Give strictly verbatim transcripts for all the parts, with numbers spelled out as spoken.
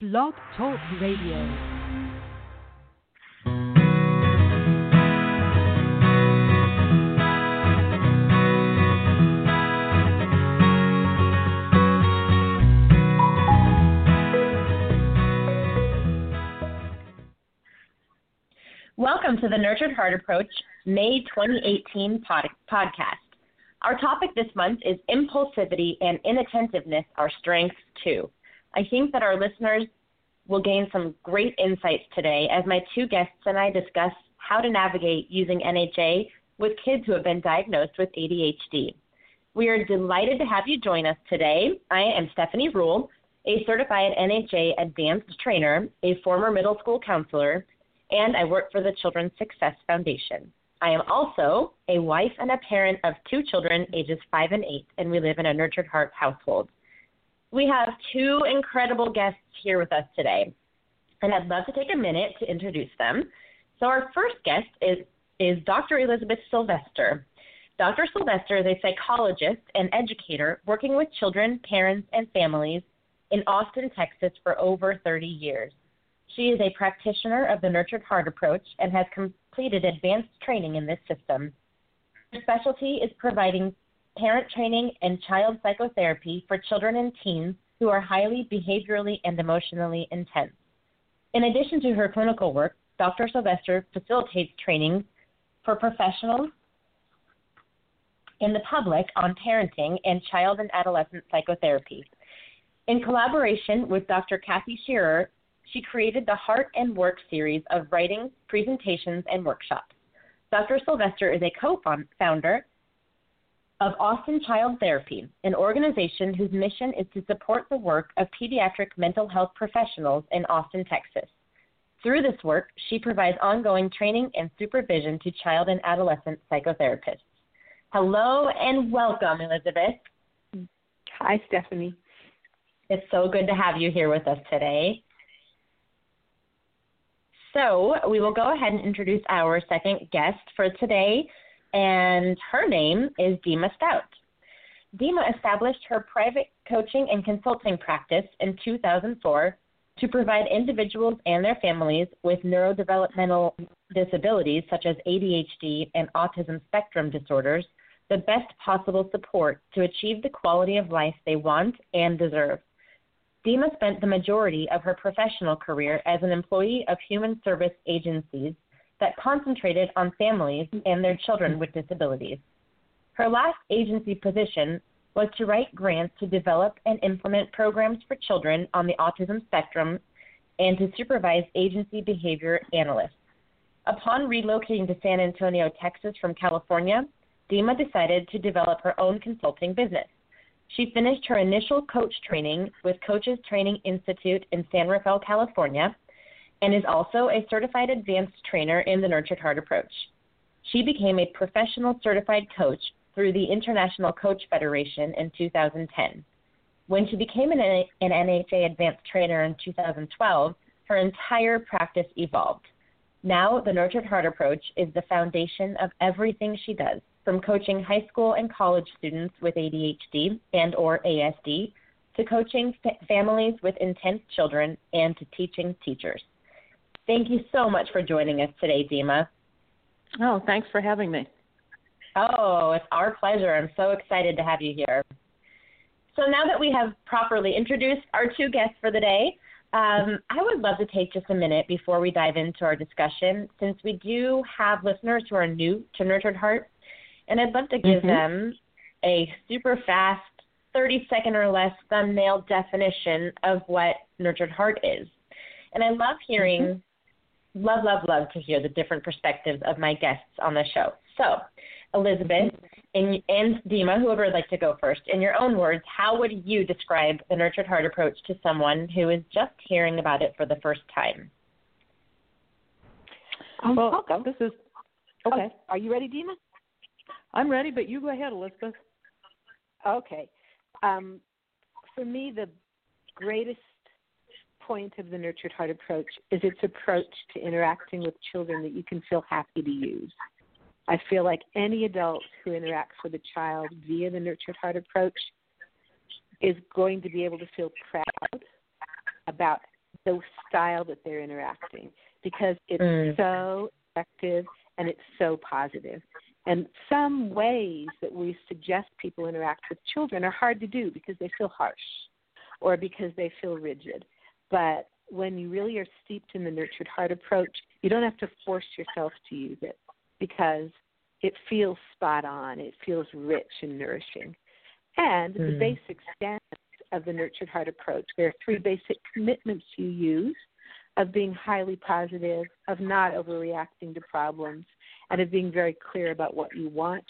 Blog Talk Radio. Welcome to the Nurtured Heart Approach May twenty eighteen pod- podcast. Our topic this month is impulsivity and inattentiveness are strengths too. I think that our listeners will gain some great insights today as my two guests and I discuss how to navigate using N H A with kids who have been diagnosed with A D H D. We are delighted to have you join us today. I am Stephanie Rule, a certified N H A advanced trainer, a former middle school counselor, and I work for the Children's Success Foundation. I am also a wife and a parent of two children, ages five and eight, and we live in a Nurtured Heart household. We have two incredible guests here with us today, and I'd love to take a minute to introduce them. So our first guest is, is Doctor Elizabeth Sylvester. Doctor Sylvester is a psychologist and educator working with children, parents, and families in Austin, Texas for over thirty years. She is a practitioner of the Nurtured Heart Approach and has completed advanced training in this system. Her specialty is providing parent training and child psychotherapy for children and teens who are highly behaviorally and emotionally intense. In addition to her clinical work, Doctor Sylvester facilitates training for professionals and the public on parenting and child and adolescent psychotherapy. In collaboration with Doctor Kathy Shearer, she created the Heart and Work series of writing, presentations, and workshops. Doctor Sylvester is a co-founder of Austin Child Therapy, an organization whose mission is to support the work of pediatric mental health professionals in Austin, Texas. Through this work, she provides ongoing training and supervision to child and adolescent psychotherapists. Hello and welcome, Elizabeth. Hi, Stephanie. It's so good to have you here with us today. So we will go ahead and introduce our second guest for today, and her name is Dema Stout. Dema established her private coaching and consulting practice in two thousand four to provide individuals and their families with neurodevelopmental disabilities such as A D H D and autism spectrum disorders the best possible support to achieve the quality of life they want and deserve. Dema spent the majority of her professional career as an employee of human service agencies that concentrated on families and their children with disabilities. Her last agency position was to write grants to develop and implement programs for children on the autism spectrum and to supervise agency behavior analysts. Upon relocating to San Antonio, Texas from California, Dema decided to develop her own consulting business. She finished her initial coach training with Coaches Training Institute in San Rafael, California, and is also a certified advanced trainer in the Nurtured Heart Approach. She became a professional certified coach through the International Coach Federation in two thousand ten. When she became an N H A advanced trainer in two thousand twelve, her entire practice evolved. Now, the Nurtured Heart Approach is the foundation of everything she does, from coaching high school and college students with A D H D and or A S D, to coaching f- families with intense children, and to teaching teachers. Thank you so much for joining us today, Dema. Oh, thanks for having me. Oh, it's our pleasure. I'm so excited to have you here. So now that we have properly introduced our two guests for the day, Um, I would love to take just a minute before we dive into our discussion, since we do have listeners who are new to Nurtured Heart, and I'd love to give mm-hmm. them a super fast thirty-second or less thumbnail definition of what Nurtured Heart is. And I love hearing, mm-hmm. love, love, love to hear the different perspectives of my guests on the show. So Elizabeth, and, and Dema, whoever would like to go first, in your own words, how would you describe the Nurtured Heart Approach to someone who is just hearing about it for the first time? Um, well, I'll go. This is, okay. Oh, are you ready, Dema? I'm ready, but you go ahead, Elizabeth. Okay. Um, for me, the greatest point of the Nurtured Heart Approach is its approach to interacting with children that you can feel happy to use. I feel like any adult who interacts with a child via the Nurtured Heart Approach is going to be able to feel proud about the style that they're interacting, because it's mm. so effective and it's so positive. And some ways that we suggest people interact with children are hard to do because they feel harsh or because they feel rigid. But when you really are steeped in the Nurtured Heart Approach, you don't have to force yourself to use it because it feels spot on. It feels rich and nourishing. And mm. the basic stance of the Nurtured Heart Approach, there are three basic commitments you use of being highly positive, of not overreacting to problems, and of being very clear about what you want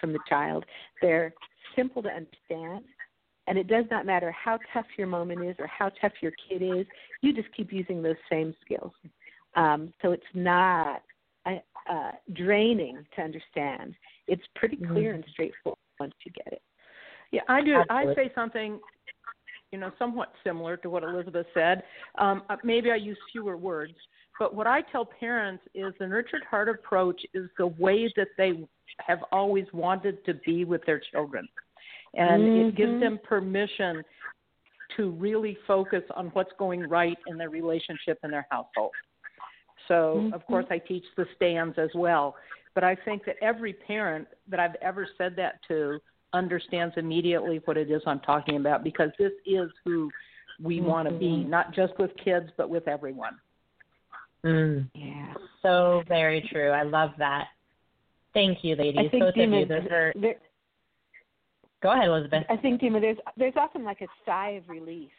from the child. They're simple to understand, and it does not matter how tough your moment is or how tough your kid is. You just keep using those same skills. Um, so it's not uh, draining to understand. It's pretty clear mm-hmm. and straightforward once you get it. Yeah, I do. Absolutely. I say something, you know, somewhat similar to what Elizabeth said. Um, maybe I use fewer words, but what I tell parents is the Nurtured Heart Approach is the way that they have always wanted to be with their children. And mm-hmm. it gives them permission to really focus on what's going right in their relationship and their household. So, mm-hmm. of course, I teach the stands as well. But I think that every parent that I've ever said that to understands immediately what it is I'm talking about, because this is who we mm-hmm. want to be, not just with kids, but with everyone. Mm. Yeah. So very true. I love that. Thank you, ladies. Both of you. Those are... there... Go ahead, Elizabeth. I think, Dema, there's, there's often like a sigh of relief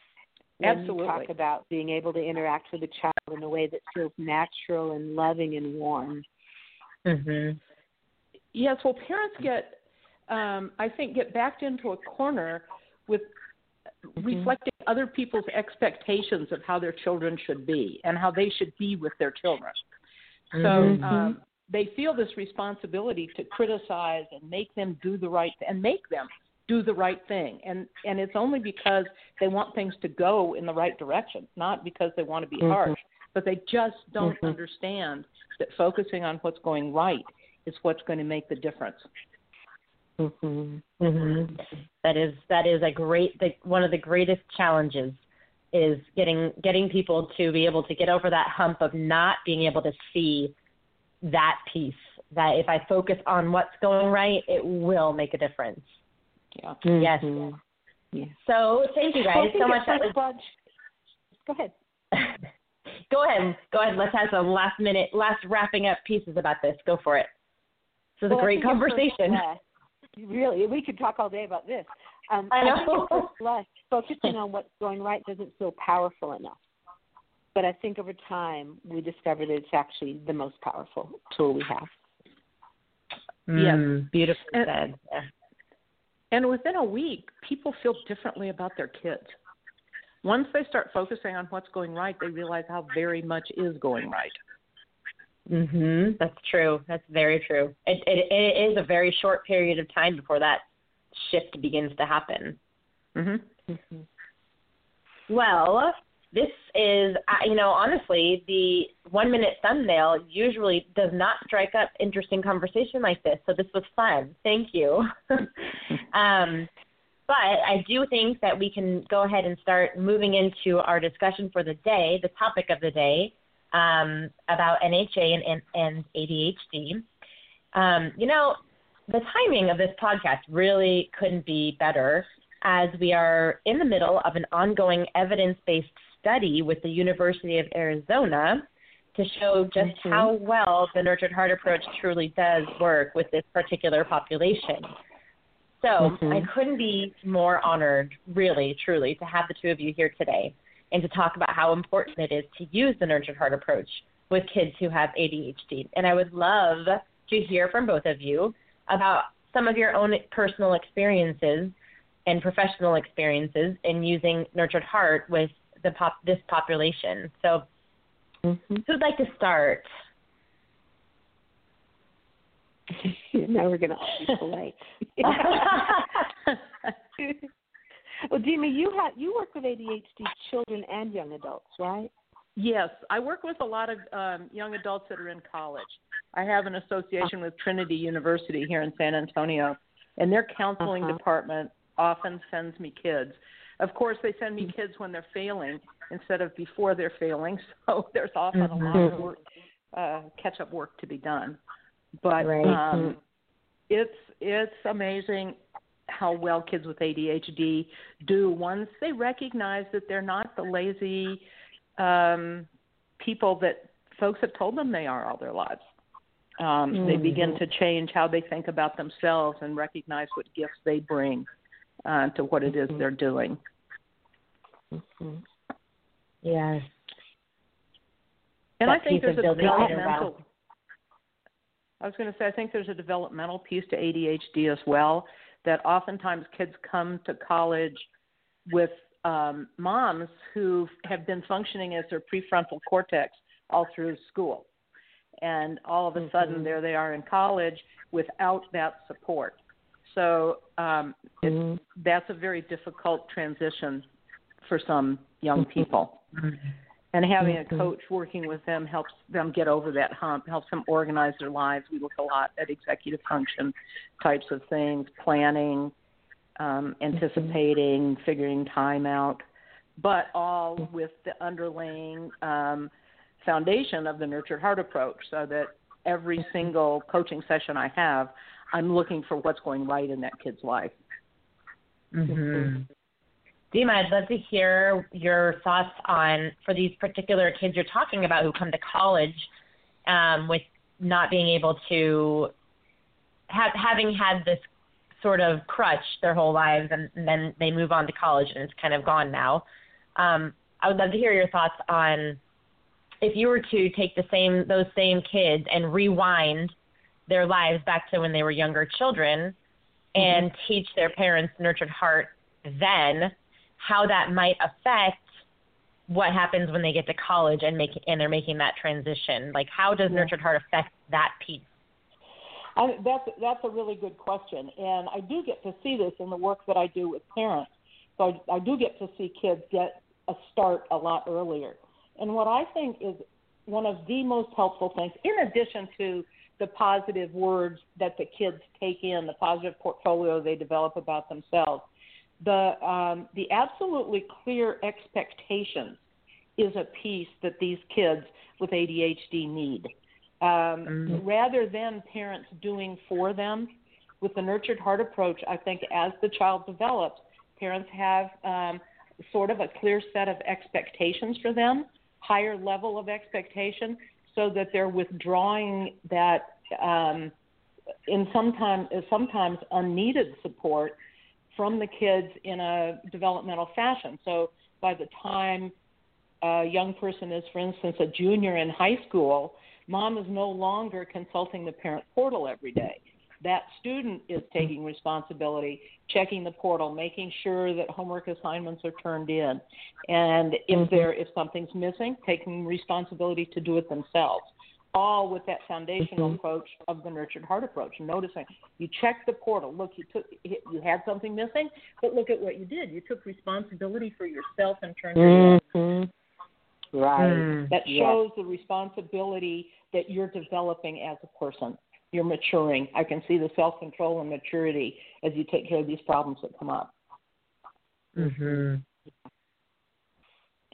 when Absolutely. you talk about being able to interact with a child in a way that feels natural and loving and warm. Mm-hmm. Yes, well, parents get... Um, I think, get backed into a corner with mm-hmm. reflecting other people's expectations of how their children should be and how they should be with their children. Mm-hmm. So um, they feel this responsibility to criticize and make them do the right th- and make them do the right thing. And, and it's only because they want things to go in the right direction, not because they want to be mm-hmm. harsh, but they just don't mm-hmm. understand that focusing on what's going right is what's going to make the difference. Mm-hmm. Mm-hmm. That is that is a great the, one of the greatest challenges is getting getting people to be able to get over that hump of not being able to see that piece, that if I focus on what's going right, it will make a difference. Yeah. Mm-hmm. Yes. Yeah. So thank you guys so much. That was... Go ahead. Go ahead. Go ahead. Let's have some last minute, last wrapping up pieces about this. Go for it. This is well, a great conversation. Really, we could talk all day about this. Um, I know. I less, focusing on what's going right doesn't feel powerful enough. But I think over time, we discover that it's actually the most powerful tool we have. Mm, yeah, beautifully and, said. Yeah. And within a week, people feel differently about their kids. Once they start focusing on what's going right, they realize how very much is going right. Mm-hmm. That's true. That's very true. It, it, it is a very short period of time before that shift begins to happen. Mm-hmm. Mm-hmm. Well, this is, you know, honestly, the one-minute thumbnail usually does not strike up interesting conversation like this, so this was fun. Thank you. um, but I do think that we can go ahead and start moving into our discussion for the day, the topic of the day. Um, about N H A and, and A D H D. Um, you know, the timing of this podcast really couldn't be better, as we are in the middle of an ongoing evidence-based study with the University of Arizona to show just mm-hmm. how well the Nurtured Heart Approach truly does work with this particular population. So mm-hmm. I couldn't be more honored, really, truly, to have the two of you here today, and to talk about how important it is to use the Nurtured Heart Approach with kids who have A D H D. And I would love to hear from both of you about some of your own personal experiences and professional experiences in using Nurtured Heart with the pop, this population. So mm-hmm. who'd like to start? Now we're going to all be polite. Well, Dema, you have, you work with A D H D children and young adults, right? Yes. I work with a lot of um, young adults that are in college. I have an association with Trinity University here in San Antonio, and their counseling uh-huh. department often sends me kids. Of course, they send me kids when they're failing instead of before they're failing, so there's often mm-hmm. a lot of work, uh, catch-up work to be done. But right. um, it's it's amazing how well kids with A D H D do once they recognize that they're not the lazy um, people that folks have told them they are all their lives. Um, mm-hmm. They begin to change how they think about themselves and recognize what gifts they bring uh, to what it is mm-hmm. they're doing. Mm-hmm. Yes. And that I think there's a developmental... I was going to say, I think there's a developmental piece to A D H D as well, that oftentimes kids come to college with um, moms who have been functioning as their prefrontal cortex all through school. And all of a mm-hmm. sudden, there they are in college without that support. So um, mm-hmm. it, that's a very difficult transition for some young people. Mm-hmm. And having a coach working with them helps them get over that hump, helps them organize their lives. We look a lot at executive function types of things, planning, um, anticipating, mm-hmm. figuring time out, but all with the underlying um, foundation of the Nurtured Heart Approach, so that every single coaching session I have, I'm looking for what's going right in that kid's life. Mm-hmm. Dema, I'd love to hear your thoughts on, for these particular kids you're talking about who come to college um, with not being able to, have, having had this sort of crutch their whole lives, and, and then they move on to college and it's kind of gone now. Um, I would love to hear your thoughts on if you were to take the same those same kids and rewind their lives back to when they were younger children and mm-hmm. teach their parents Nurtured Heart then, how that might affect what happens when they get to college and make and they're making that transition. Like, how does yeah. Nurtured Heart affect that piece? I, that's that's a really good question, and I do get to see this in the work that I do with parents. So I, I do get to see kids get a start a lot earlier. And what I think is one of the most helpful things, in addition to the positive words that the kids take in, the positive portfolio they develop about themselves, The um, the absolutely clear expectations is a piece that these kids with A D H D need. Um, mm-hmm. Rather than parents doing for them, with the Nurtured Heart Approach, I think as the child develops, parents have um, sort of a clear set of expectations for them, higher level of expectation, so that they're withdrawing that um, in sometime, sometimes unneeded support from the kids in a developmental fashion. So by the time a young person is, for instance, a junior in high school, mom is no longer consulting the parent portal every day. That student is taking responsibility, checking the portal, making sure that homework assignments are turned in, and if there if something's missing, taking responsibility to do it themselves, all with that foundational mm-hmm. approach of the Nurtured Heart Approach. Noticing, you check the portal. Look, you took, you had something missing, but look at what you did. You took responsibility for yourself and turned mm-hmm. it in. Right. Mm-hmm. That shows yeah. the responsibility that you're developing as a person. You're maturing. I can see the self-control and maturity as you take care of these problems that come up. Mm-hmm.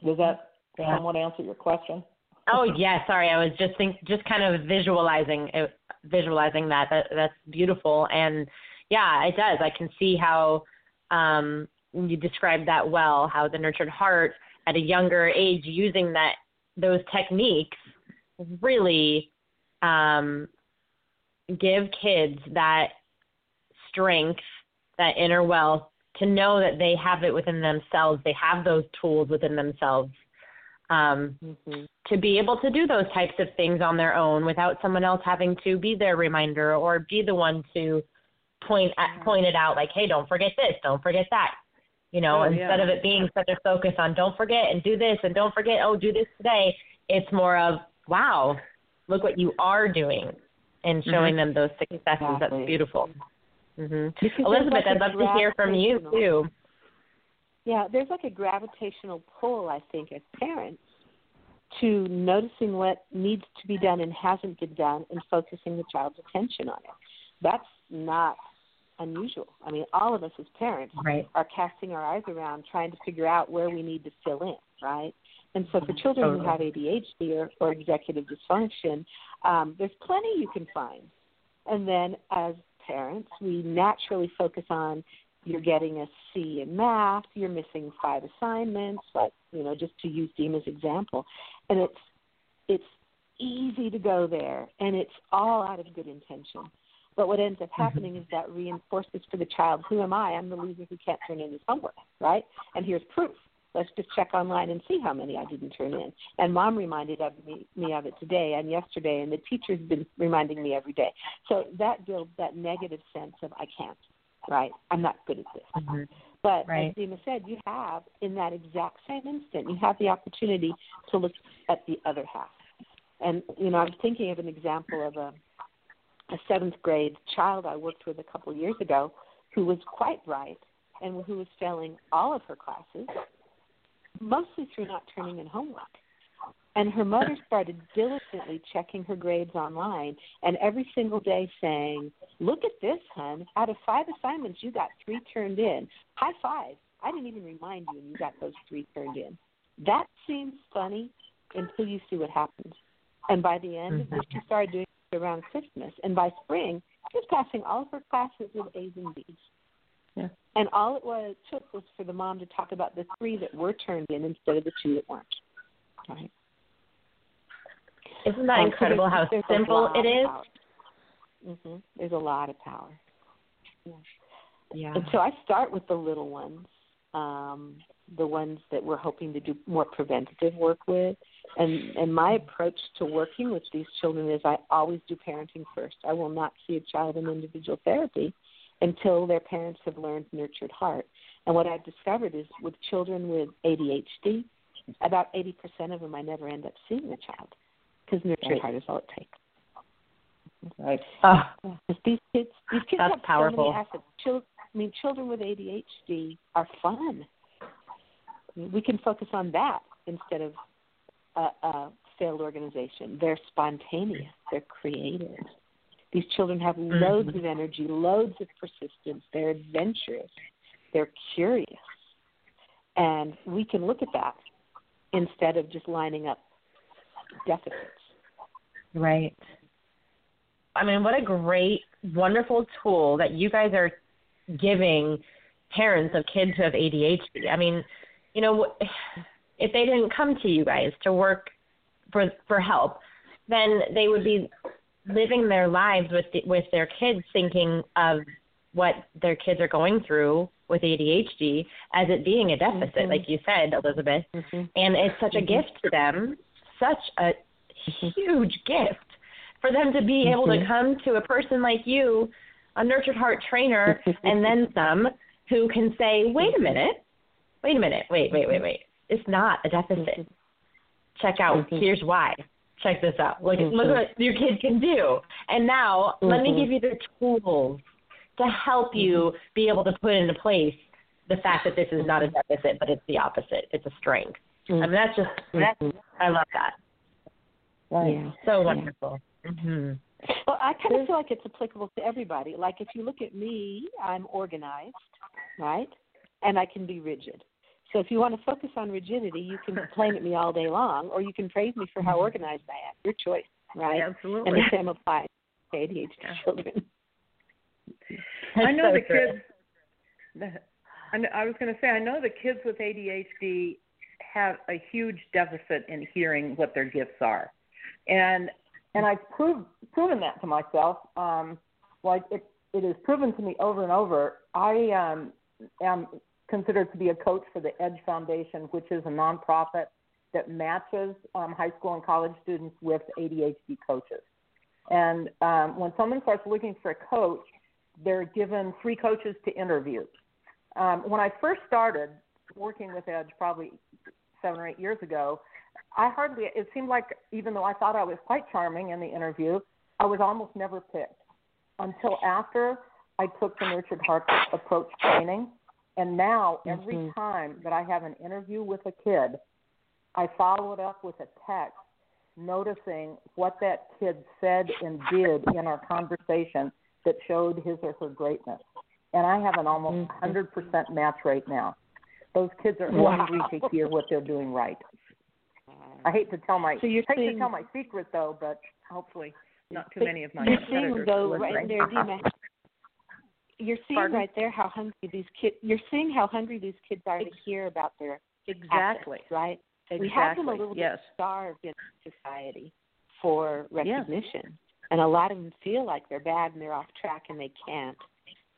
Does that yeah. somewhat answer your question? Oh, yeah, sorry. I was just think, just kind of visualizing uh, visualizing that. that. That's beautiful. And, yeah, it does. I can see how um, you described that well, how the Nurtured Heart at a younger age using that those techniques really um, give kids that strength, that inner wealth, to know that they have it within themselves. They have those tools within themselves. um, mm-hmm. to be able to do those types of things on their own without someone else having to be their reminder or be the one to point at, point it out like, hey, don't forget this, don't forget that. You know, oh, instead yeah. of it being such a focus on don't forget and do this and don't forget, oh, do this today, it's more of, wow, look what you are doing and showing mm-hmm. them those successes. Exactly. That's beautiful. Mm-hmm. Elizabeth, like I'd love to hear from you, too. Yeah, there's like a gravitational pull, I think, as parents to noticing what needs to be done and hasn't been done and focusing the child's attention on it. That's not unusual. I mean, all of us as parents right. are casting our eyes around trying to figure out where we need to fill in, right? And so for children totally. who have A D H D or, or executive dysfunction, um, there's plenty you can find. And then as parents, we naturally focus on you're getting a C in math, you're missing five assignments, like, you know, just to use Dema's example. And it's it's easy to go there, and it's all out of good intention. But what ends up happening is that reinforces for the child, who am I? I'm the loser who can't turn in his homework, right? And here's proof. Let's just check online and see how many I didn't turn in. And Mom reminded of me, me of it today and yesterday, and the teacher's been reminding me every day. So that builds that negative sense of I can't, right? I'm not good at this. Mm-hmm. But right. as Dema said, you have, in that exact same instant, you have the opportunity to look at the other half. And, you know, I'm thinking of an example of a, a seventh grade child I worked with a couple years ago who was quite bright and who was failing all of her classes, mostly through not turning in homework. And her mother started diligently checking her grades online and every single day saying, look at this, hun. Out of five assignments, you got three turned in. High five. I didn't even remind you and you got those three turned in. That seems funny until you see what happens. And by the end of this, she started doing around Christmas, and by spring, she was passing all of her classes with A's and B's. Yeah. And all it was took was for the mom to talk about the three that were turned in instead of the two that weren't. Right? Isn't that um, incredible so how simple it is? Mm-hmm. There's a lot of power. Yeah. yeah. And so I start with the little ones, um, the ones that we're hoping to do more preventative work with. And, and my approach to working with these children is I always do parenting first. I will not see a child in individual therapy until their parents have learned Nurtured Heart. And what I've discovered is with children with A D H D, about eighty percent of them I never end up seeing the child because Nurtured right. Heart is all it takes. Right. Oh, these kids, these kids have powerful. So many assets. Children, I mean, children with A D H D are fun. We can focus on that instead of Uh, uh, failed organization. They're spontaneous. They're creative. These children have loads mm-hmm. of energy, loads of persistence. They're adventurous. They're curious. And we can look at that instead of just lining up deficits. Right. I mean, what a great, wonderful tool that you guys are giving parents of kids who have A D H D. I mean, you know, what if they didn't come to you guys to work for for help, then they would be living their lives with the, with their kids thinking of what their kids are going through with A D H D as it being a deficit, mm-hmm. like you said, Elizabeth. Mm-hmm. And it's such a mm-hmm. gift to them, such a huge gift for them to be mm-hmm. able to come to a person like you, a Nurtured Heart trainer, and then some who can say, wait a minute, wait a minute, wait, wait, wait, wait. It's not a deficit. Mm-hmm. Check out. Mm-hmm. Here's why. Check this out. Look, mm-hmm. look what your kid can do. And now mm-hmm. let me give you the tools to help mm-hmm. you be able to put into place the fact that this is not a deficit, but it's the opposite. It's a strength. Mm-hmm. I mean, that's just, that's, mm-hmm. I love that. Right. Yeah. So wonderful. Yeah. Mm-hmm. Well, I kind of feel like it's applicable to everybody. Like if you look at me, I'm organized, right? And I can be rigid. So if you want to focus on rigidity, you can complain at me all day long, or you can praise me for how organized I am. Your choice, right? Yeah, absolutely. And the same applies to A D H D yeah. children. I know so the true. kids, I was going to say, I know the kids with A D H D have a huge deficit in hearing what their gifts are. And and I've proved, proven that to myself. Um, like it, it is proven to me over and over. I um, am considered to be a coach for the EDGE Foundation, which is a nonprofit that matches um, high school and college students with A D H D coaches. And um, when someone starts looking for a coach, they're given three coaches to interview. Um, when I first started working with EDGE probably seven or eight years ago, I hardly, it seemed like even though I thought I was quite charming in the interview, I was almost never picked until after I took the Nurtured Heart Approach training. And now every mm-hmm. time that I have an interview with a kid, I follow it up with a text noticing what that kid said and did in our conversation that showed his or her greatness. And I have an almost mm-hmm. one hundred percent match rate now. Those kids are wow. hungry to hear what they're doing right. I hate to tell my so you're hate seeing, to tell my secret though, but hopefully not too many of my you're seeing though right there, Dema. You're seeing Pardon? right there how hungry these kids. You're seeing how hungry these kids are to hear about their exactly assets, right. Exactly. We have them a little bit yes. starved in society for recognition, yes. and a lot of them feel like they're bad and they're off track and they can't.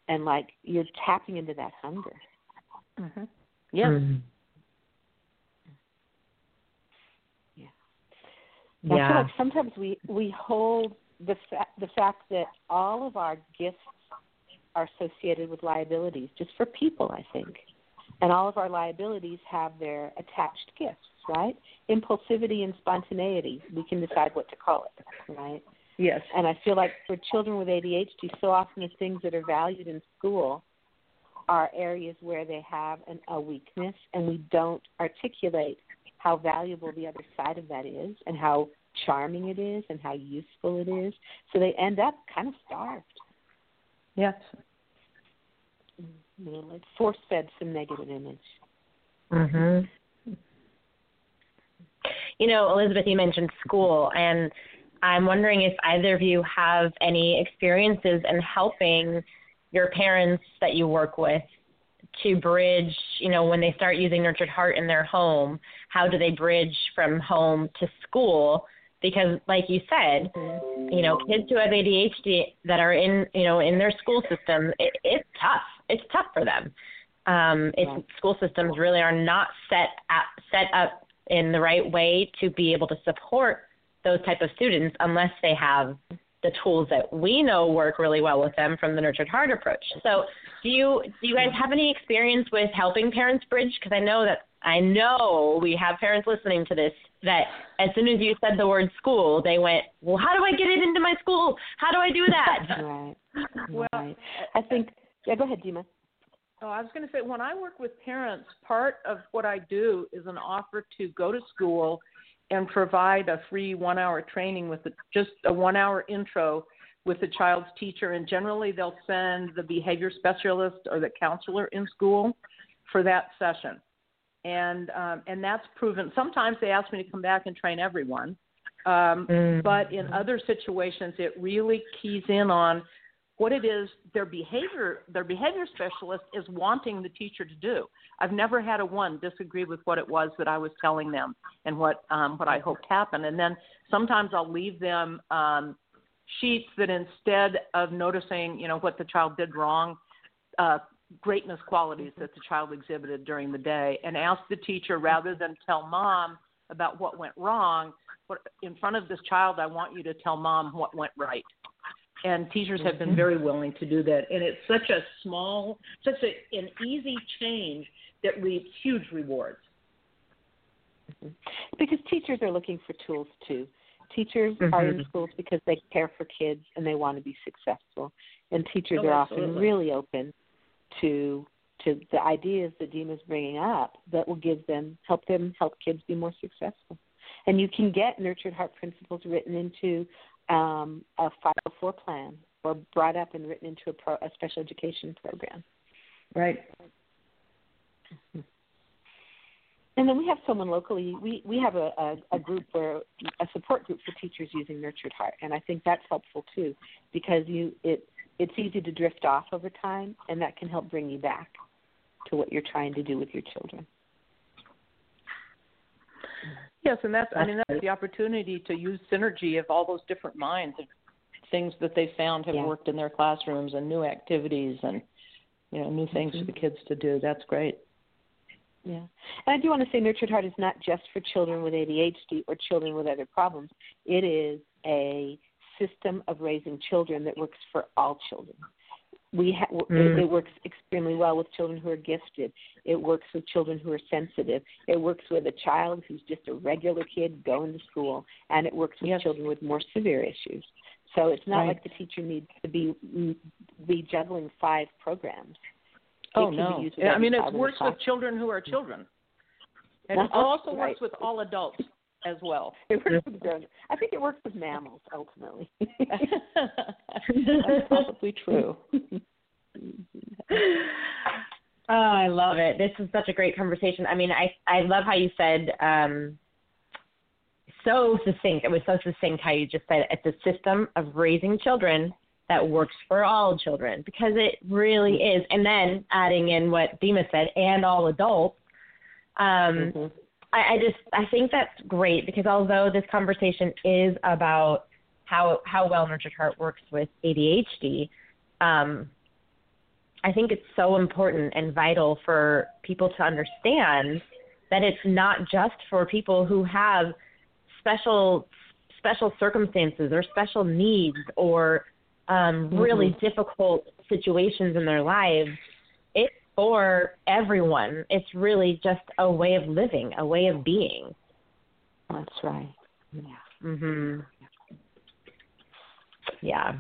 And like you're tapping into that hunger. Mm-hmm. Yeah. Mm-hmm. I yeah. feel like sometimes we, we hold the fa- the fact that all of our gifts are associated with liabilities, just for people, I think. And all of our liabilities have their attached gifts, right? Impulsivity and spontaneity, we can decide what to call it, right? Yes. And I feel like for children with A D H D, so often the things that are valued in school are areas where they have an, a weakness, and we don't articulate how valuable the other side of that is and how charming it is and how useful it is. So they end up kind of starved. Yes. You know, like force-fed some negative image. Mm-hmm. You know, Elizabeth, you mentioned school, and I'm wondering if either of you have any experiences in helping your parents that you work with to bridge, you know, when they start using Nurtured Heart in their home, how do they bridge from home to school? Because like you said, you know, kids who have A D H D that are in, you know, in their school system, it, it's tough. It's tough for them. Um, it's, yeah. School systems really are not set up, set up in the right way to be able to support those type of students unless they have the tools that we know work really well with them from the Nurtured Heart approach. So do you, do you guys have any experience with helping parents bridge? Because I know that I know we have parents listening to this that as soon as you said the word school, they went, well, how do I get it into my school? How do I do that? Right. Well, right. I think, yeah, go ahead, Dema. Oh, I was going to say, when I work with parents, part of what I do is an offer to go to school and provide a free one-hour training with a, just a one-hour intro with the child's teacher. And generally they'll send the behavior specialist or the counselor in school for that session. And um, and that's proven. Sometimes they ask me to come back and train everyone. Um, mm-hmm. But in other situations, it really keys in on what it is their behavior, their behavior specialist is wanting the teacher to do. I've never had a one disagree with what it was that I was telling them and what um, what I hoped happened. And then sometimes I'll leave them um, sheets that instead of noticing, you know, what the child did wrong, uh, greatness qualities that the child exhibited during the day, and ask the teacher rather than tell mom about what went wrong, what, in front of this child, I want you to tell mom what went right. And teachers have been very willing to do that. And it's such a small, such a, an easy change that reaps huge rewards. Because teachers are looking for tools, too. Teachers mm-hmm. are in schools because they care for kids and they want to be successful. And teachers oh, are absolutely. often really open to to the ideas that Dema's bringing up that will give them, help them help kids be more successful. And you can get Nurtured Heart principles written into Um, a five oh four plan or brought up and written into a, pro, a special education program. Right. And then we have someone locally, we, we have a, a, a group where a support group for teachers using Nurtured Heart. And I think that's helpful too, because you it it's easy to drift off over time, and that can help bring you back to what you're trying to do with your children. Yes, and that's, I mean, that's the opportunity to use synergy of all those different minds of things that they found have yeah. worked in their classrooms and new activities and, you know, new things mm-hmm. for the kids to do. That's great. Yeah. And I do want to say Nurtured Heart is not just for children with A D H D or children with other problems. It is a system of raising children that works for all children. We ha- mm. it, it works extremely well with children who are gifted. It works with children who are sensitive. It works with a child who's just a regular kid going to school, and it works with yes. children with more severe issues. So it's not right. like the teacher needs to be be juggling five programs. Oh, no. Yeah, I mean, it works with children who are children. And it also right. works with all adults as well. It works with grown. I think it works with mammals, ultimately. That's probably true. Oh, I love it. This is such a great conversation. I mean, I, I love how you said um, so succinct. It was so succinct how you just said it's a system of raising children that works for all children, because it really is. And then adding in what Dema said, and all adults, um, mm-hmm. I, I just, I think that's great, because although this conversation is about how, how well Nurtured Heart works with A D H D, um, I think it's so important and vital for people to understand that it's not just for people who have special, special circumstances or special needs or Um, really mm-hmm. difficult situations in their lives. It's for everyone. It's really just a way of living, a way of being. That's right. Yeah. Mm-hmm. Yeah.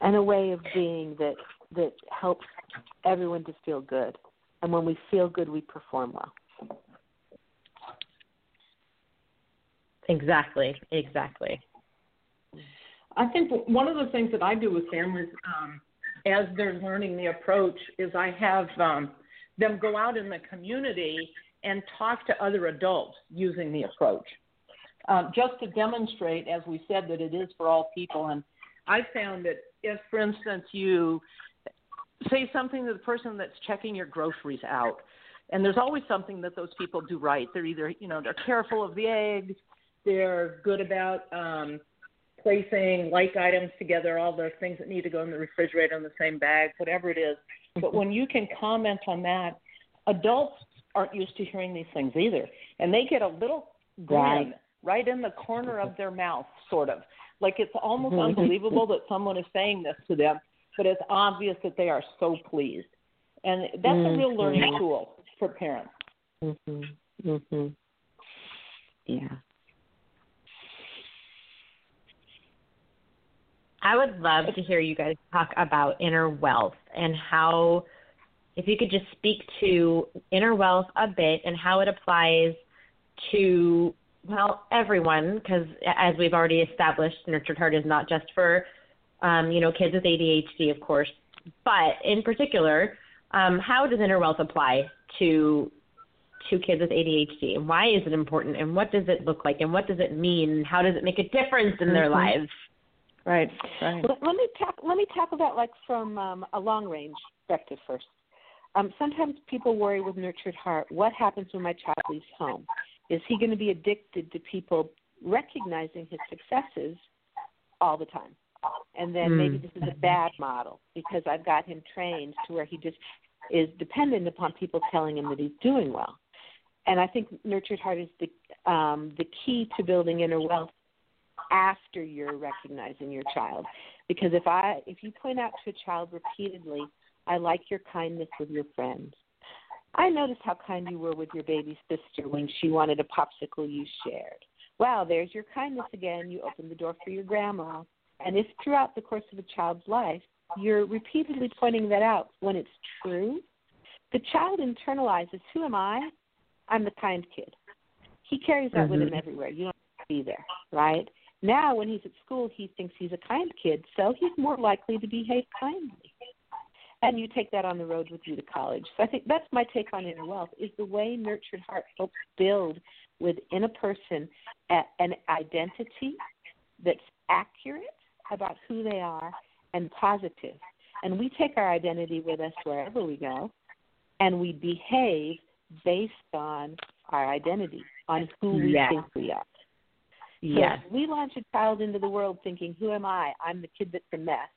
And a way of being that, that helps everyone to feel good. And when we feel good, we perform well. Exactly. Exactly. I think one of the things that I do with families um, as they're learning the approach is I have um, them go out in the community and talk to other adults using the approach, uh, just to demonstrate, as we said, that it is for all people. And I found that if, for instance, you say something to the person that's checking your groceries out, and there's always something that those people do right. They're either, you know, they're careful of the eggs, they're good about um, – placing like items together, all the things that need to go in the refrigerator in the same bag, whatever it is. But when you can comment on that, adults aren't used to hearing these things either. And they get a little grin right, right in the corner of their mouth, sort of. Like it's almost unbelievable that someone is saying this to them, but it's obvious that they are so pleased. And that's mm-hmm. a real learning tool for parents. Mm-hmm. Mm-hmm. Yeah. I would love to hear you guys talk about inner wealth and how, if you could just speak to inner wealth a bit and how it applies to, well, everyone, because as we've already established, Nurtured Heart is not just for, um, you know, kids with A D H D, of course, but in particular, um, how does inner wealth apply to to kids with A D H D, and why is it important, and what does it look like, and what does it mean, and how does it make a difference in their lives? Right, right. Let, let me talk, let me tackle that like from um, a long-range perspective first. Um, sometimes people worry with Nurtured Heart, what happens when my child leaves home? Is he going to be addicted to people recognizing his successes all the time? And then mm. maybe this is a bad model because I've got him trained to where he just is dependent upon people telling him that he's doing well. And I think Nurtured Heart is the um, the key to building inner wealth after you're recognizing your child. Because if I, if you point out to a child repeatedly, I like your kindness with your friends. I noticed how kind you were with your baby sister when she wanted a popsicle you shared. Wow, there's your kindness again. You opened the door for your grandma. And if throughout the course of a child's life, you're repeatedly pointing that out when it's true, the child internalizes, who am I? I'm the kind kid. He carries that mm-hmm. with him everywhere. You don't have to be there, right? Now, when he's at school, he thinks he's a kind kid, so he's more likely to behave kindly. And you take that on the road with you to college. So I think that's my take on inner wealth, is the way Nurtured Heart helps build within a person a, an identity that's accurate about who they are and positive. And we take our identity with us wherever we go, and we behave based on our identity, on who we yeah. think we are. So yes. we launch a child into the world thinking, who am I? I'm the kid that's a mess.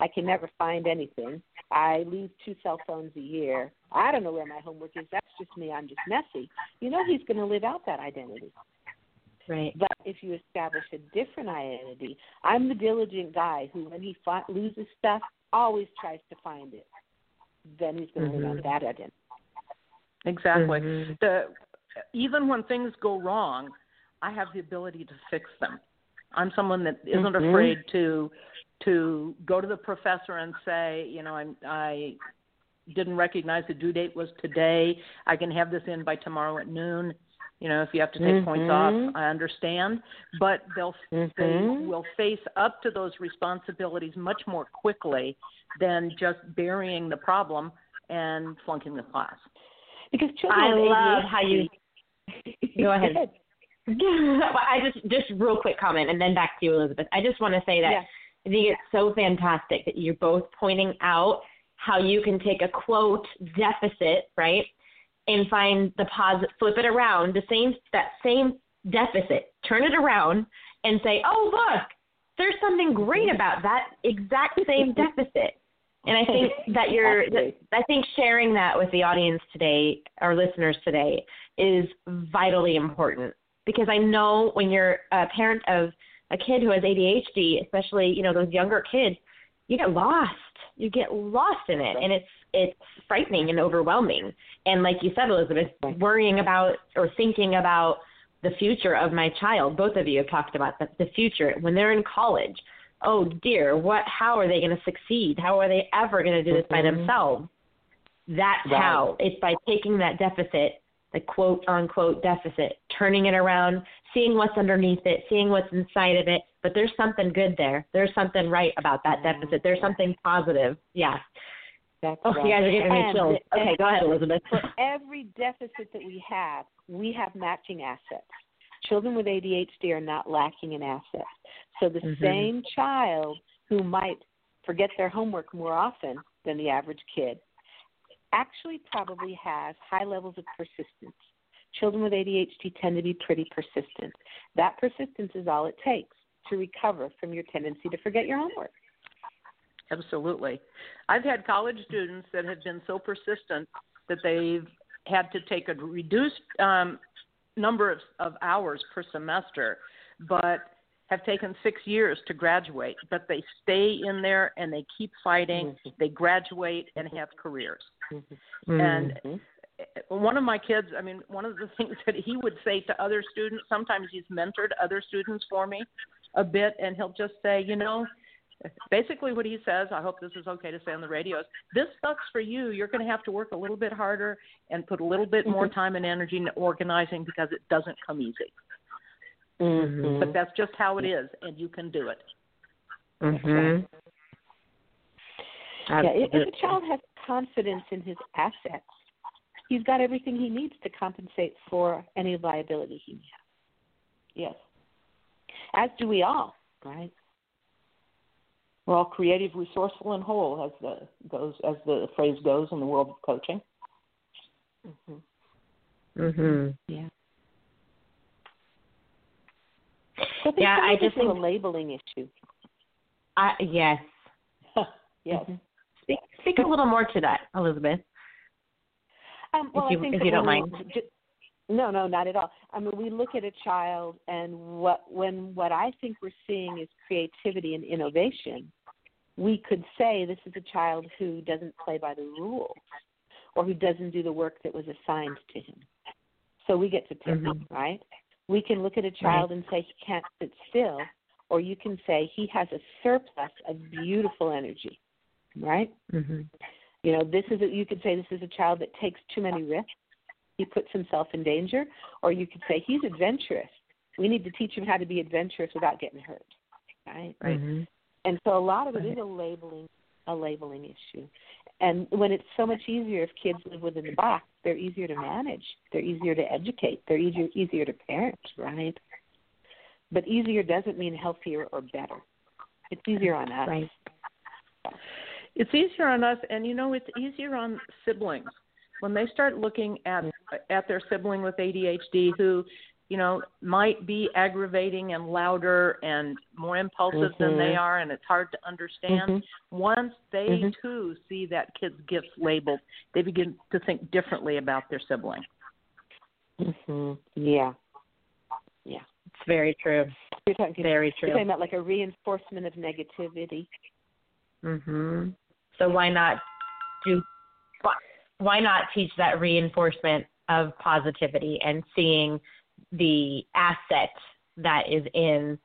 I can never find anything. I lose two cell phones a year. I don't know where my homework is. That's just me. I'm just messy. You know he's going to live out that identity. Right. But if you establish a different identity, I'm the diligent guy who, when he fi- loses stuff, always tries to find it. Then he's going to mm-hmm. live out that identity. Exactly. Mm-hmm. The, even when things go wrong, I have the ability to fix them. I'm someone that isn't mm-hmm. afraid to to go to the professor and say, you know, I'm, I didn't recognize the due date was today. I can have this in by tomorrow at noon. You know, if you have to take mm-hmm. points off, I understand. But they'll mm-hmm. they will face up to those responsibilities much more quickly than just burying the problem and flunking the class. Because children I love A D H D. How you – go ahead. I just just real quick comment and then back to you, Elizabeth. I just want to say that yes. I think it's so fantastic that you're both pointing out how you can take a quote deficit, right, and find the positive, flip it around, the same that same deficit, turn it around and say, oh, look, there's something great about that exact same deficit. And I think that you're, that, I think sharing that with the audience today, our listeners today, is vitally important. Because I know when you're a parent of a kid who has A D H D, especially, you know, those younger kids, you get lost. You get lost in it, and it's it's frightening and overwhelming. And like you said, Elizabeth, worrying about or thinking about the future of my child, both of you have talked about the, the future. When they're in college, oh, dear, what? How are they going to succeed? How are they ever going to do this by themselves? That's right. How. It's by taking that deficit, the quote-unquote deficit, turning it around, seeing what's underneath it, seeing what's inside of it. But there's something good there. There's something right about that deficit. There's something positive. Yeah. That's oh, right. You guys are giving me chills. And, okay, and go ahead, Elizabeth. For every deficit that we have, we have matching assets. Children with A D H D are not lacking in assets. So the mm-hmm. same child who might forget their homework more often than the average kid actually probably has high levels of persistence. Children with A D H D tend to be pretty persistent. That persistence is all it takes to recover from your tendency to forget your homework. Absolutely. I've had college students that have been so persistent that they've had to take a reduced um, number of, of hours per semester, but have taken six years to graduate, but they stay in there and they keep fighting, mm-hmm. they graduate and have careers. Mm-hmm. And one of my kids, I mean, one of the things that he would say to other students, sometimes he's mentored other students for me a bit, and he'll just say, you know, basically what he says, I hope this is okay to say on the radio, is this sucks for you. You're going to have to work a little bit harder and put a little bit more time and energy into organizing because it doesn't come easy. Mm-hmm. But that's just how it is, and you can do it. Mm-hmm. Yeah, if a child has confidence in his assets, he's got everything he needs to compensate for any liability he has. Yes. As do we all, right? We're all creative, resourceful, and whole, as the goes as the phrase goes in the world of coaching. Mm-hmm. Mm-hmm. Yeah. So yeah, I just think a labeling issue. Uh, yes. yes. Mm-hmm. Speak, speak a little more to that, Elizabeth. Um, well, if you, I think if you don't mind. Just, no, no, not at all. I mean, we look at a child, and what when what I think we're seeing is creativity and innovation, we could say this is a child who doesn't play by the rules or who doesn't do the work that was assigned to him. So we get to pick mm-hmm. him, right? We can look at a child right. and say he can't sit still, or you can say he has a surplus of beautiful energy, right? Mm-hmm. You know, this is a, you could say this is a child that takes too many risks. He puts himself in danger, or you could say he's adventurous. We need to teach him how to be adventurous without getting hurt, right? Mm-hmm. Right. And so a lot of it is a labeling, a labeling issue. And when it's so much easier if kids live within the box, they're easier to manage, they're easier to educate, they're easier, easier to parent, right? But easier doesn't mean healthier or better. It's easier on us. Right. It's easier on us, and, you know, it's easier on siblings. When they start looking at at their sibling with A D H D who, you know, might be aggravating and louder and more impulsive mm-hmm. than they are, and it's hard to understand. Mm-hmm. Once they, mm-hmm. too, see that kid's gifts labeled, they begin to think differently about their sibling. Mm-hmm. Yeah. Yeah. It's very true. You're talking, very true. You're talking about like a reinforcement of negativity. Mm-hmm. So why not do why not teach that reinforcement of positivity and seeing the asset that is in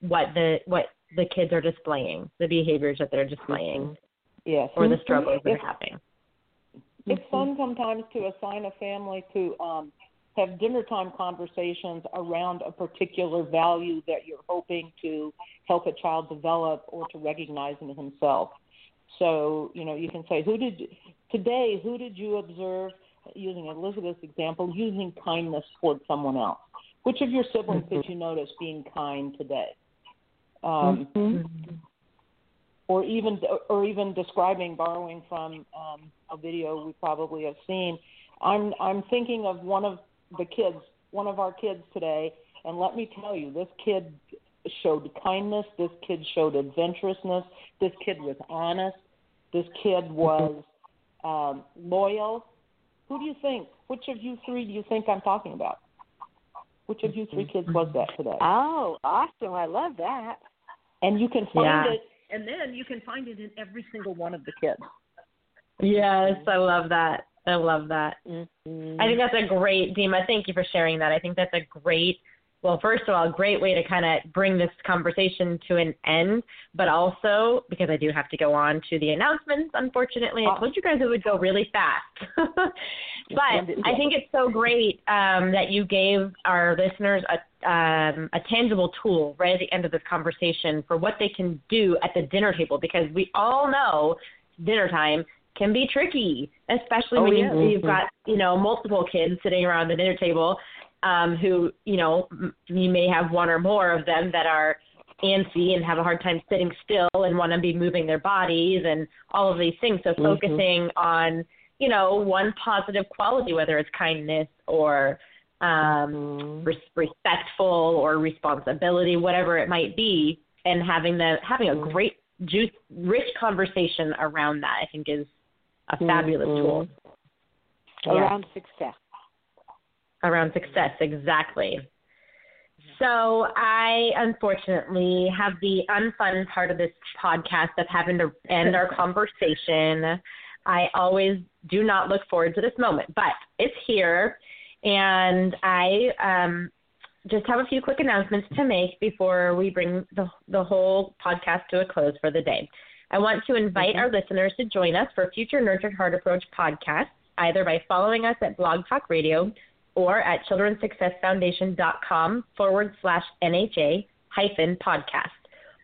what the what the kids are displaying, the behaviors that they're displaying, yes, or the struggles it's, they're having. It's mm-hmm. fun sometimes to assign a family to um, have dinner time conversations around a particular value that you're hoping to help a child develop or to recognize in himself. So, you know, you can say, who did today, who did you observe, using Elizabeth's example, using kindness toward someone else? Which of your siblings mm-hmm. did you notice being kind today? Um, mm-hmm. Or even or even describing, borrowing from um, a video we probably have seen, I'm I'm thinking of one of the kids, one of our kids today, and let me tell you, this kid showed kindness, this kid showed adventurousness, this kid was honest, this kid was um, loyal. Who do you think? Which of you three do you think I'm talking about? Which of you three kids was that today? Oh, awesome. I love that. And you can find yeah. it, and then you can find it in every single one of the kids. Yes, I love that. I love that. Mm-hmm. I think that's a great, Dema, thank you for sharing that. I think that's a great, well, first of all, a great way to kind of bring this conversation to an end, but also, because I do have to go on to the announcements, unfortunately, I told you guys it would go really fast. But I think it's so great um, that you gave our listeners a, um, a tangible tool right at the end of this conversation for what they can do at the dinner table, because we all know dinner time can be tricky, especially oh, when yeah. you've got, you know, multiple kids sitting around the dinner table um, who, you know, you may have one or more of them that are antsy and have a hard time sitting still and want to be moving their bodies and all of these things. So mm-hmm. focusing on, you know, one positive quality, whether it's kindness or um, mm-hmm. res- respectful or responsibility, whatever it might be, and having the having a great, juice, rich conversation around that, I think is a fabulous mm-hmm. tool. Around yeah. success. Around success, exactly. So I, unfortunately, have the unfun part of this podcast of having to end our conversation. I always do not look forward to this moment, but it's here, and I um, just have a few quick announcements to make before we bring the, the whole podcast to a close for the day. I want to invite our listeners to join us for future Nurtured Heart Approach podcasts, either by following us at Blog Talk Radio or at children's success foundation dot com forward slash N H A hyphen podcast.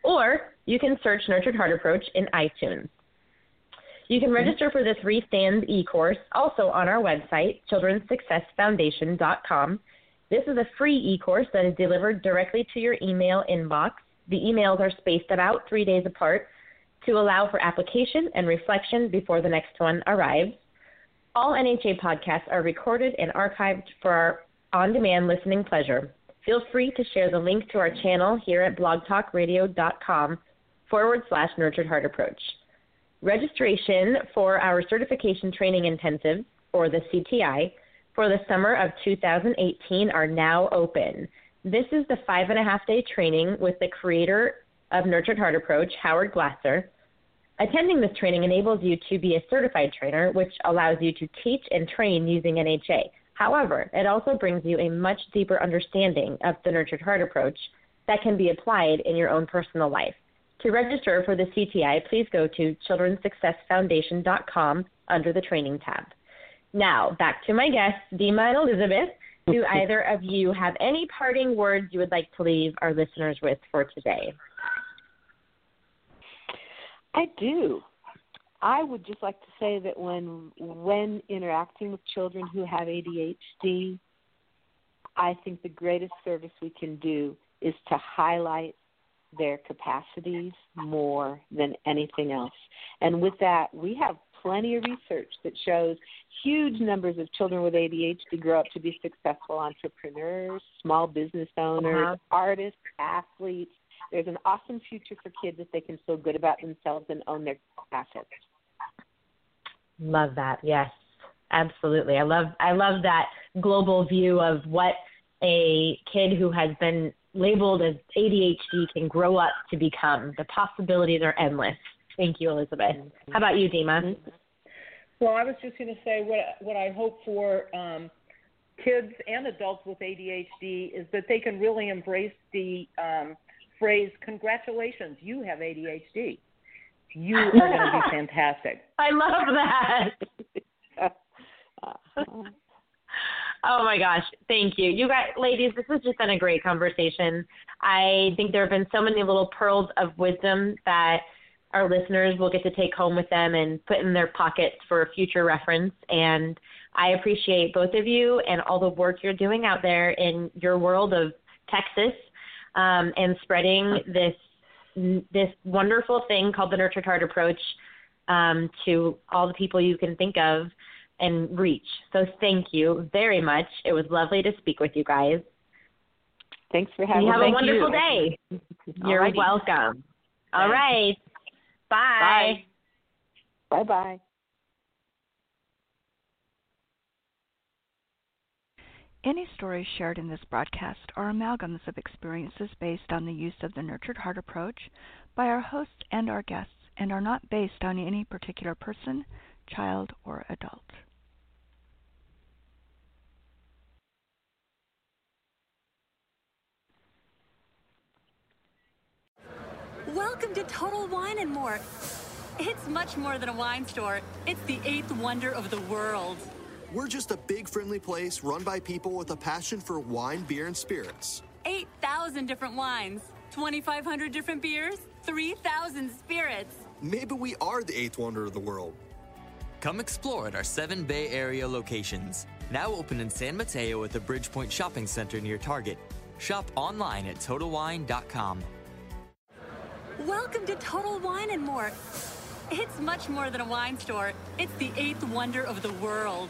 Or you can search Nurtured Heart Approach in iTunes. You can register for the Three Stands e-course also on our website, children's success foundation dot com. This is a free e-course that is delivered directly to your email inbox. The emails are spaced about three days apart to allow for application and reflection before the next one arrives. All N H A podcasts are recorded and archived for our on-demand listening pleasure. Feel free to share the link to our channel here at blog talk radio dot com forward slash Nurtured Heart Approach. Registration for our Certification Training Intensive, or the C T I, for the summer of two thousand eighteen are now open. This is the five and a half day training with the creator of Nurtured Heart Approach, Howard Glasser. Attending this training enables you to be a certified trainer, which allows you to teach and train using N H A. However, it also brings you a much deeper understanding of the Nurtured Heart Approach that can be applied in your own personal life. To register for the C T I, please go to children's success foundation dot com under the training tab. Now, back to my guests, Dema and Elizabeth. Do either of you have any parting words you would like to leave our listeners with for today? I do. I would just like to say that when when interacting with children who have A D H D, I think the greatest service we can do is to highlight their capacities more than anything else. And with that, we have plenty of research that shows huge numbers of children with A D H D grow up to be successful entrepreneurs, small business owners, uh-huh. artists, athletes. There's an awesome future for kids if they can feel good about themselves and own their assets. Love that. Yes, absolutely. I love I love that global view of what a kid who has been labeled as A D H D can grow up to become. The possibilities are endless. Thank you, Elizabeth. How about you, Dema? Well, I was just going to say what what I hope for um, kids and adults with A D H D is that they can really embrace the um, phrase, congratulations, you have A D H D. You are going to be fantastic. I love that. Oh, my gosh. Thank you. You guys, ladies, this has just been a great conversation. I think there have been so many little pearls of wisdom that our listeners will get to take home with them and put in their pockets for future reference. And I appreciate both of you and all the work you're doing out there in your world of Texas um, and spreading this this wonderful thing called the Nurtured Heart Approach um, to all the people you can think of and reach. So thank you very much. It was lovely to speak with you guys. Thanks for having me. Have a wonderful day. You're welcome. All right. Bye. Bye. Bye-bye. Any stories shared in this broadcast are amalgams of experiences based on the use of the Nurtured Heart Approach by our hosts and our guests and are not based on any particular person, child, or adult. Welcome to Total Wine and More. It's much more than a wine store. It's the eighth wonder of the world. We're just a big, friendly place run by people with a passion for wine, beer, and spirits. eight thousand different wines, twenty-five hundred different beers, three thousand spirits. Maybe we are the eighth wonder of the world. Come explore at our seven Bay Area locations. Now open in San Mateo at the Bridgepoint Shopping Center near Target. Shop online at Total Wine dot com. Welcome to Total Wine and More. It's much more than a wine store. It's the eighth wonder of the world.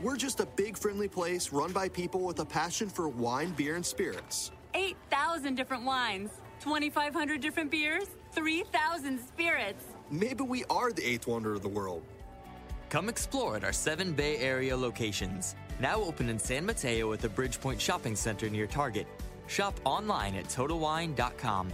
We're just a big, friendly place run by people with a passion for wine, beer, and spirits. eight thousand different wines, twenty-five hundred different beers, three thousand spirits. Maybe we are the eighth wonder of the world. Come explore at our seven Bay Area locations. Now open in San Mateo at the Bridgepoint Shopping Center near Target. Shop online at Total Wine dot com.